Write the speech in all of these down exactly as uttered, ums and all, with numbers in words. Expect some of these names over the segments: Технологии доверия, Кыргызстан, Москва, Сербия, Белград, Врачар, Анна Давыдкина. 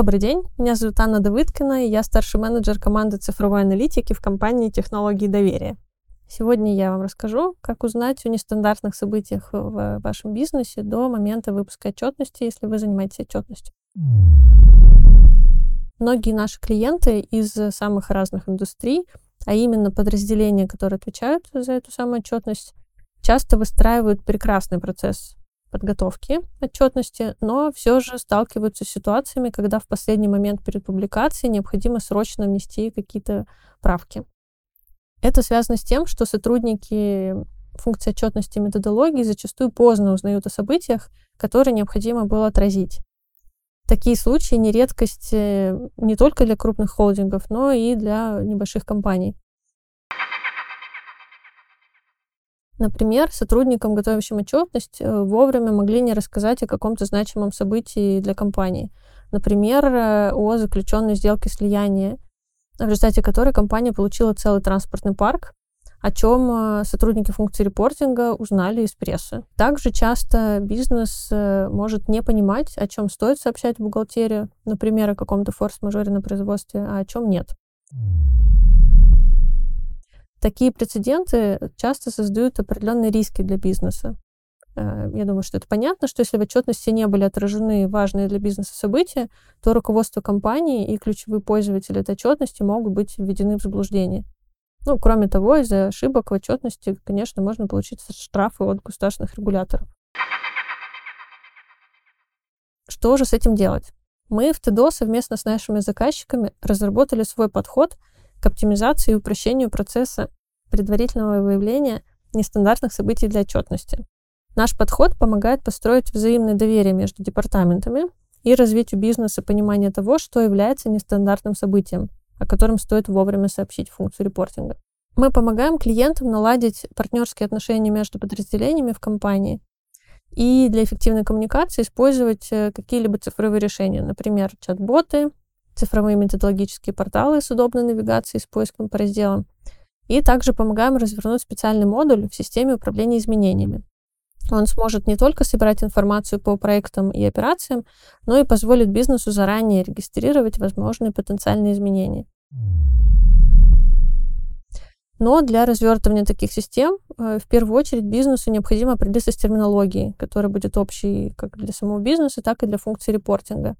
Добрый день, меня зовут Анна Давыдкина, и я старший менеджер команды цифровой аналитики в компании «Технологии доверия». Сегодня я вам расскажу, как узнать о нестандартных событиях в вашем бизнесе до момента выпуска отчетности, если вы занимаетесь отчетностью. Многие наши клиенты из самых разных индустрий, а именно подразделения, которые отвечают за эту самую отчетность, часто выстраивают прекрасный процесс подготовки отчетности, но все же сталкиваются с ситуациями, когда в последний момент перед публикацией необходимо срочно внести какие-то правки. Это связано с тем, что сотрудники функции отчетности и методологии зачастую поздно узнают о событиях, которые необходимо было отразить. Такие случаи не редкость не только для крупных холдингов, но и для небольших компаний. Например, сотрудникам, готовящим отчетность, вовремя могли не рассказать о каком-то значимом событии для компании. Например, о заключенной сделке слияния, в результате которой компания получила целый транспортный парк, о чем сотрудники функции репортинга узнали из прессы. Также часто бизнес может не понимать, о чем стоит сообщать в бухгалтерию, например, о каком-то форс-мажоре на производстве, а о чем нет. Такие прецеденты часто создают определенные риски для бизнеса. Я думаю, что это понятно, что если в отчетности не были отражены важные для бизнеса события, то руководство компании и ключевые пользователи этой отчетности могут быть введены в заблуждение. Ну, кроме того, из-за ошибок в отчетности, конечно, можно получить штрафы от государственных регуляторов. Что же с этим делать? Мы в ТДО совместно с нашими заказчиками разработали свой подход к оптимизации и упрощению процесса предварительного выявления нестандартных событий для отчетности. Наш подход помогает построить взаимное доверие между департаментами и развить у бизнеса понимание того, что является нестандартным событием, о котором стоит вовремя сообщить функцию репортинга. Мы помогаем клиентам наладить партнерские отношения между подразделениями в компании и для эффективной коммуникации использовать какие-либо цифровые решения, например, чат-боты, цифровые методологические порталы с удобной навигацией, с поиском по разделам. И также помогаем развернуть специальный модуль в системе управления изменениями. Он сможет не только собирать информацию по проектам и операциям, но и позволит бизнесу заранее регистрировать возможные потенциальные изменения. Но для развертывания таких систем в первую очередь бизнесу необходимо определиться с терминологией, которая будет общей как для самого бизнеса, так и для функции репортинга.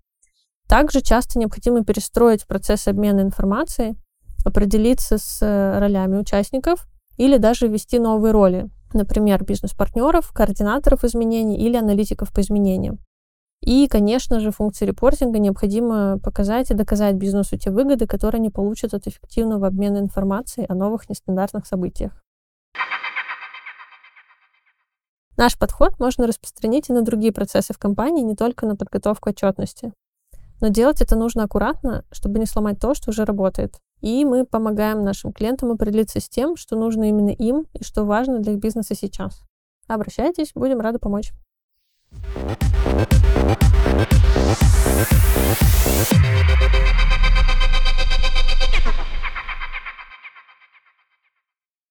Также часто необходимо перестроить процесс обмена информацией, определиться с ролями участников или даже ввести новые роли, например, бизнес-партнеров, координаторов изменений или аналитиков по изменениям. И, конечно же, функции репортинга необходимо показать и доказать бизнесу те выгоды, которые они получат от эффективного обмена информацией о новых нестандартных событиях. Наш подход можно распространить и на другие процессы в компании, не только на подготовку отчетности. Но делать это нужно аккуратно, чтобы не сломать то, что уже работает. И мы помогаем нашим клиентам определиться с тем, что нужно именно им и что важно для их бизнеса сейчас. Обращайтесь, будем рады помочь.